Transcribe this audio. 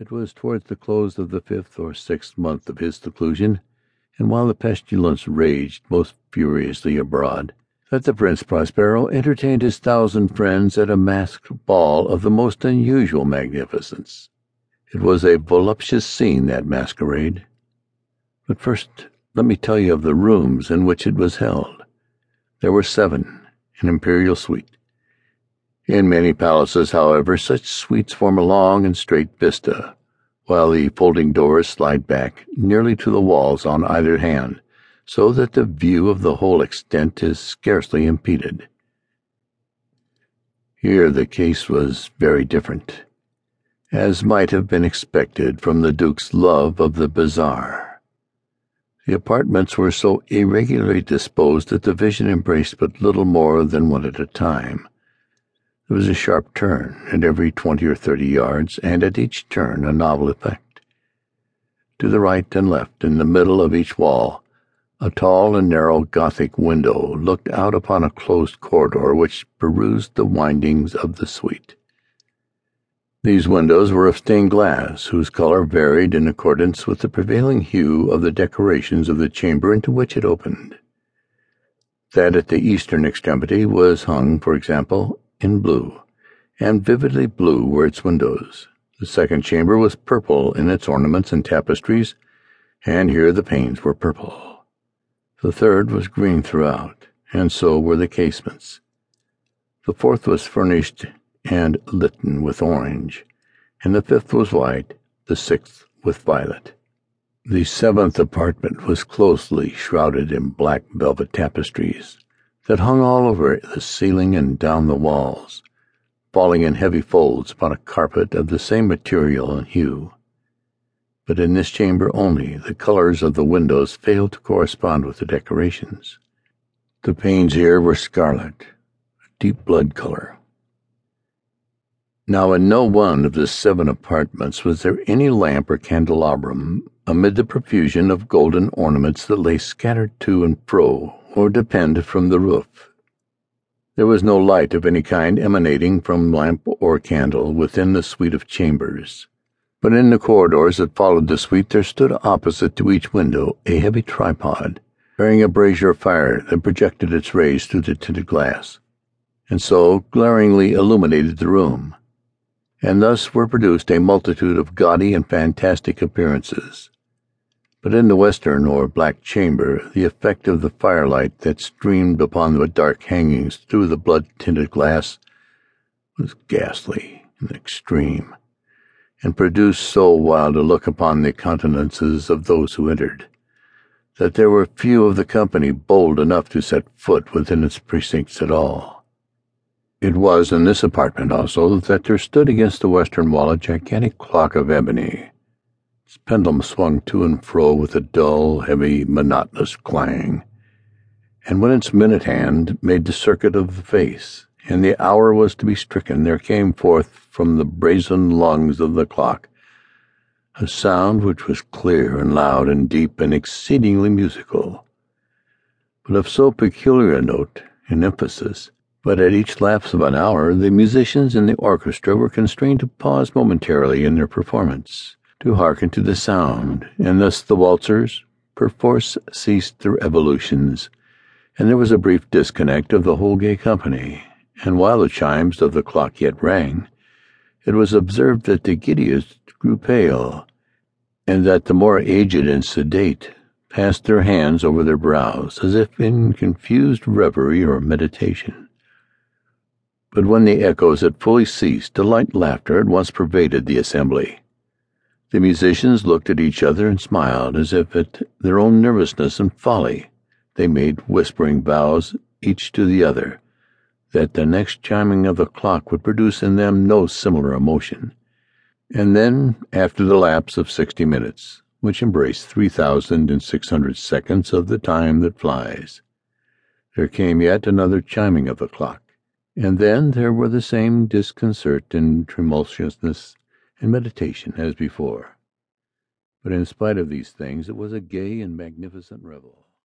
It was towards the close of the fifth or sixth month of his seclusion, and while the pestilence raged most furiously abroad, that the Prince Prospero entertained his 1,000 friends at a masked ball of the most unusual magnificence. It was a voluptuous scene, that masquerade. But first, let me tell you of the rooms in which it was held. There were 7, an imperial suite. In many palaces, however, such suites form a long and straight vista, while the folding doors slide back nearly to the walls on either hand, so that the view of the whole extent is scarcely impeded. Here the case was very different, as might have been expected from the Duke's love of the bizarre. The apartments were so irregularly disposed that the vision embraced but little more than one at a time. There was a sharp turn at every 20 or 30 yards, and at each turn a novel effect. To the right and left, in the middle of each wall, a tall and narrow Gothic window looked out upon a closed corridor which perused the windings of the suite. These windows were of stained glass, whose color varied in accordance with the prevailing hue of the decorations of the chamber into which it opened. That at the eastern extremity was hung, for example, in blue, and vividly blue were its windows. The second chamber was purple in its ornaments and tapestries, and here the panes were purple. The third was green throughout, and so were the casements. The fourth was furnished and litten with orange, and the fifth was white, the sixth with violet. The seventh apartment was closely shrouded in black velvet tapestries that hung all over the ceiling and down the walls, falling in heavy folds upon a carpet of the same material and hue. But in this chamber only, the colors of the windows failed to correspond with the decorations. The panes here were scarlet, a deep blood color. Now in no one of the 7 apartments was there any lamp or candelabrum amid the profusion of golden ornaments that lay scattered to and fro or depended from the roof. There was no light of any kind emanating from lamp or candle within the suite of chambers. But in the corridors that followed the suite there stood opposite to each window a heavy tripod, bearing a brazier of fire that projected its rays through the tinted glass, and so glaringly illuminated the room. And thus were produced a multitude of gaudy and fantastic appearances. But in the western or black chamber the effect of the firelight that streamed upon the dark hangings through the blood-tinted glass was ghastly and extreme, and produced so wild a look upon the countenances of those who entered, that there were few of the company bold enough to set foot within its precincts at all. It was in this apartment also that there stood against the western wall a gigantic clock of ebony. Its pendulum swung to and fro with a dull, heavy, monotonous clang, and when its minute hand made the circuit of the face, and the hour was to be stricken, there came forth from the brazen lungs of the clock a sound which was clear and loud and deep and exceedingly musical, but of so peculiar a note and emphasis, but at each lapse of an hour the musicians in the orchestra were constrained to pause momentarily in their performance, to hearken to the sound, and thus the waltzers perforce ceased their evolutions, and there was a brief disconnect of the whole gay company. And while the chimes of the clock yet rang, it was observed that the giddiest grew pale, and that the more aged and sedate passed their hands over their brows, as if in confused reverie or meditation. But when the echoes had fully ceased, a light laughter at once pervaded the assembly. The musicians looked at each other and smiled, as if at their own nervousness and folly. They made whispering vows, each to the other, that the next chiming of the clock would produce in them no similar emotion. And then, after the lapse of 60 minutes, which embraced 3,600 seconds of the time that flies, there came yet another chiming of the clock, and then there were the same disconcert and tumultuousness and meditation as before. But in spite of these things, it was a gay and magnificent revel.